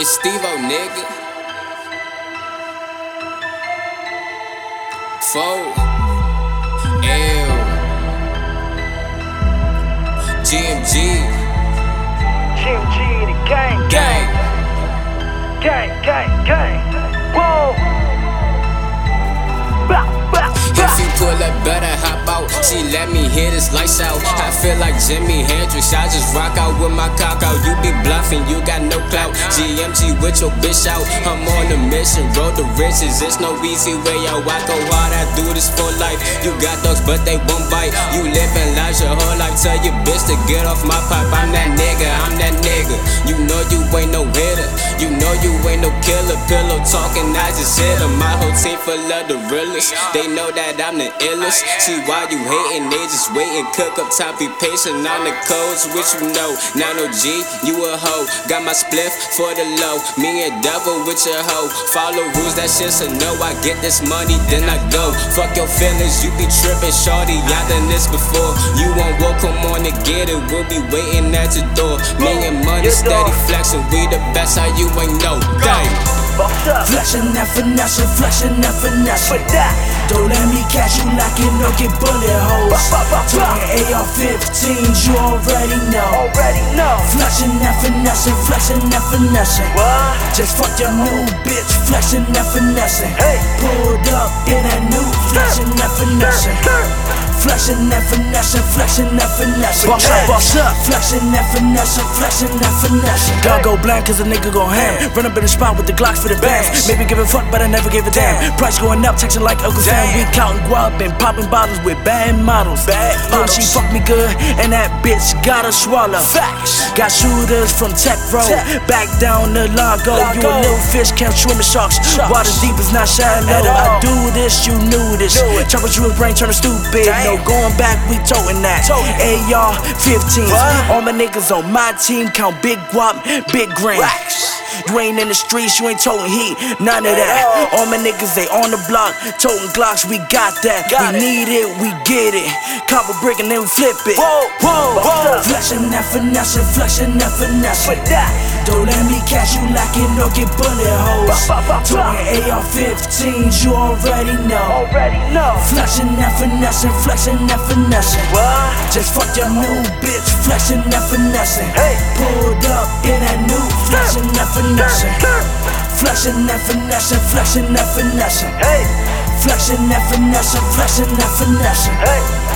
It's Steve-O, nigga. Fold. L. GMG. GMG the gang. Gang. Gang, gang, gang. Whoa. Bah, bah, bah. If you pull up, better hop out. She let me hear this lights out. I feel like Jimi Hendrix. I just rock out with my cock out. You be bluffing, you got no clout. GMG with your bitch out. I'm on a mission, roll the riches. It's no easy way out. I go hard, I do this for life. You got dogs, but they won't bite. You living lies your whole life. Tell your bitch to get off my pipe. I'm that nigga, I'm that nigga. You know you ain't no hitter. You know you ain't no killer. Pillow talking, I just hit him. My whole team full of the realest. They know that I'm the illest. See why you hating, they just waiting. Cook up top, be patient on the codes. Which you know, now no G, you a hoe. Got my spliff for the low, me and double with your hoe. Follow rules, that shit's a no. I get this money, then I go. Fuck your feelings, you be tripping, shorty. I done this before. You won't walk, come on and get it. We'll be waiting at your door. Me and money steady flexing, we the best. How you ain't know? Dang. Flexing that finesse, flexing that finesse. Don't let me catch you lacking, no get bullet holes. Talking AR-15s, you already know. Flexing that finesse, flexing that finesse. Just fuck your new bitch, flexing that finesse. Pulled up in that new, flexing that finesse. Flexing that finesse, flexing that finesse. Boss up, flexing that finesse, flexing that finesse. Y'all go blind cause a nigga go ham. Run up in the spot with the Glocks for the bands. Maybe give a fuck but I never give a damn. Price going up, texting like Uncle Sam. We counting guap and popping bottles with bad models. Oh, she fucked me good and that bitch gotta swallow. Facts. Got shooters from Tech Road, back down the Largo. You a little fish, can't swim with sharks. Water deep is not shallow. I do this, you knew this. Chop with you, his brain turning stupid. No going back, we toting that. AR-15s. All my niggas on my team count big guap, big grand. You ain't in the streets, you ain't toting heat, none of that. All my niggas, they on the block, toting Glocks, we got that. We need it, we get it. Cop a brick and then we flip it. Flexing that finesse, flexing that finesse. Don't let me catch you lacking, no get bullet holes. Talking AR-15s, you already know. Flexing that finesse, flexing. Flexing that finesse. Just fuck your new bitch, flexing that finesse. Pulled up in that new, flexing that finesse. Flexing that finesse, flexing that finesse. Flexing that finesse, flexing that finesse.